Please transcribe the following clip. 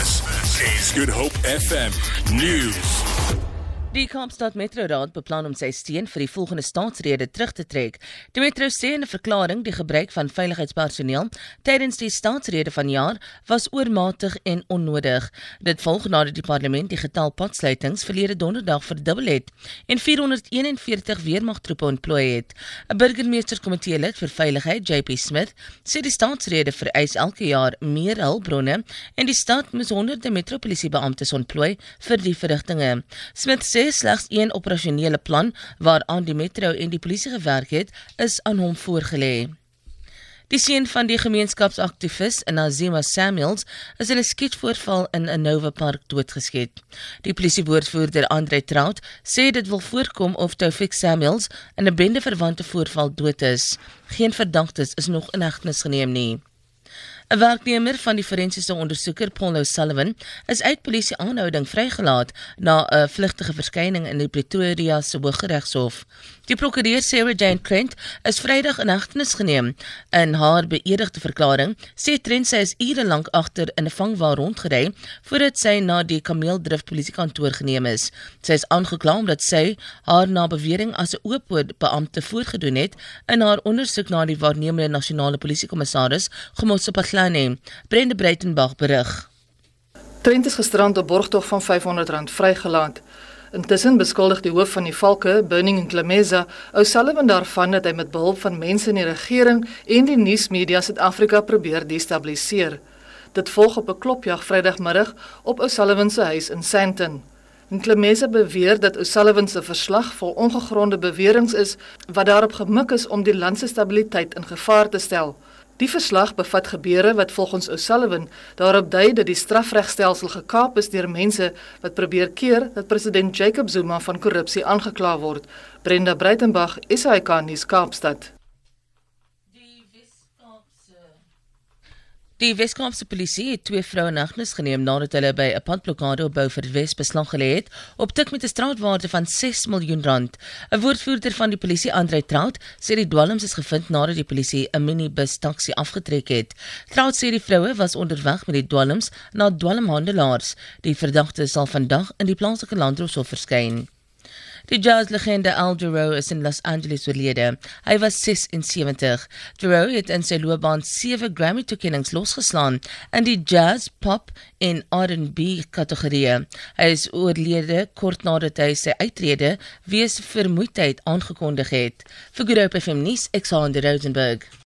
This is Good Hope FM News. Die Kaamstaat Metroraad beplan om sy steun vir die volgende staatsrede terug te trek. Die Metro sê in 'n verklaring die gebruik van veiligheidspersoneel tydens die staatsrede vanjaar was oormatig en onnodig. Dit volg nadat die parlement die getal padsluitings verlede donderdag verdubbel het en 441 weermagtroepe ontplooi het. 'n Burgemeesterkomitee lid vir veiligheid, J.P. Smith, sê die staatsrede vereis elke jaar meer hulpbronne en die stad moes honderde metropolisiebeamptes ontplooi vir die verrigtinge. Smith sê slegs een operasionele plan waaraan die metro en die polisie gewerk het, is aan hom voorgelê. Die seun van die gemeenskapsaktivis Nazima Samuels is in 'n skietvoorval in 'n Nova Park doodgeskiet. Die polisiewoordvoerder André Traut sê dit wil voorkom of Taufik Samuels in 'n bendeverwante voorval dood is. Geen verdagtes is nog in hegtenis geneem nie. 'n werknemer van die forensiese ondersoeker Paul O'Sullivan is uit polisie aanhouding vrygelaat na 'n vlugtige verskyning in die Pretoria se Hooggeregshof. Die prokureur Sarah Jane Trent is Vrydag in hegtenis geneem. In haar beëdigde verklaring sê Trent sy is ure lank agter in 'n vangwa rondgery voordat sy na die Kameeldrif polisiekantoor geneem is. Sy is aangekla omdat sy haar na bewering as 'n oopbeampte voorgedoen het in haar ondersoek na die waarnemende nasionale polisiekommissaris Gomotso Brenda Breitenbach berig. Trent is gisterand op borgtog van R500 vrygelaat. Intussen beskuldig die hoof van die valke, Burning en Clemese, O'Sullivan daarvan dat hy met behulp van mense in die regering en die nuusmedia Suid-Afrika probeer destabiliseer. Dit volg op 'n klopjag Vrydagmiddag op O'Sullivan se huis in Sandton. Clemese beweer dat O'Sullivan se verslag vol ongegronde beweringe is wat daarop gemik is om die land se stabiliteit in gevaar te stel. Die verslag bevat gebeure wat volgens O'Sullivan daarop dui dat die strafregstelsel gekaap is deur mense wat probeer keer dat president Jacob Zuma van korrupsie aangekla word. Brenda Breitenbach, SAK nuus, Kaapstad. Die Wes-Kaapse polisie het 2 vroue in hegtenis geneem nadat hulle by 'n padblokkade op Beaufort West beslag gelê het, op tik met 'n straatwaarde van R6 miljoen. 'n Woordvoerder van die polisie, André Traut, sê die dwelms is gevind nadat die polisie 'n minibus taxi afgetrek het. Traut sê die vroue was onderweg met die dwelms na dwelmhandelaars. Die verdagte sal vandag in die plaaslike landrofshof verskyn. Die jazzlegende Al Jarreau is in Los Angeles oorlede. Hy was 76. Jarreau het in sy loopbaan 7 Grammy-toekenninge losgeslaan in die jazz, pop en R&B kategorieë. Hy is oorlede kort nadat hy sy uittrede weens vermoeidheid aangekondig het. Vir Good Hope FM nuus, Alexander Rosenberg.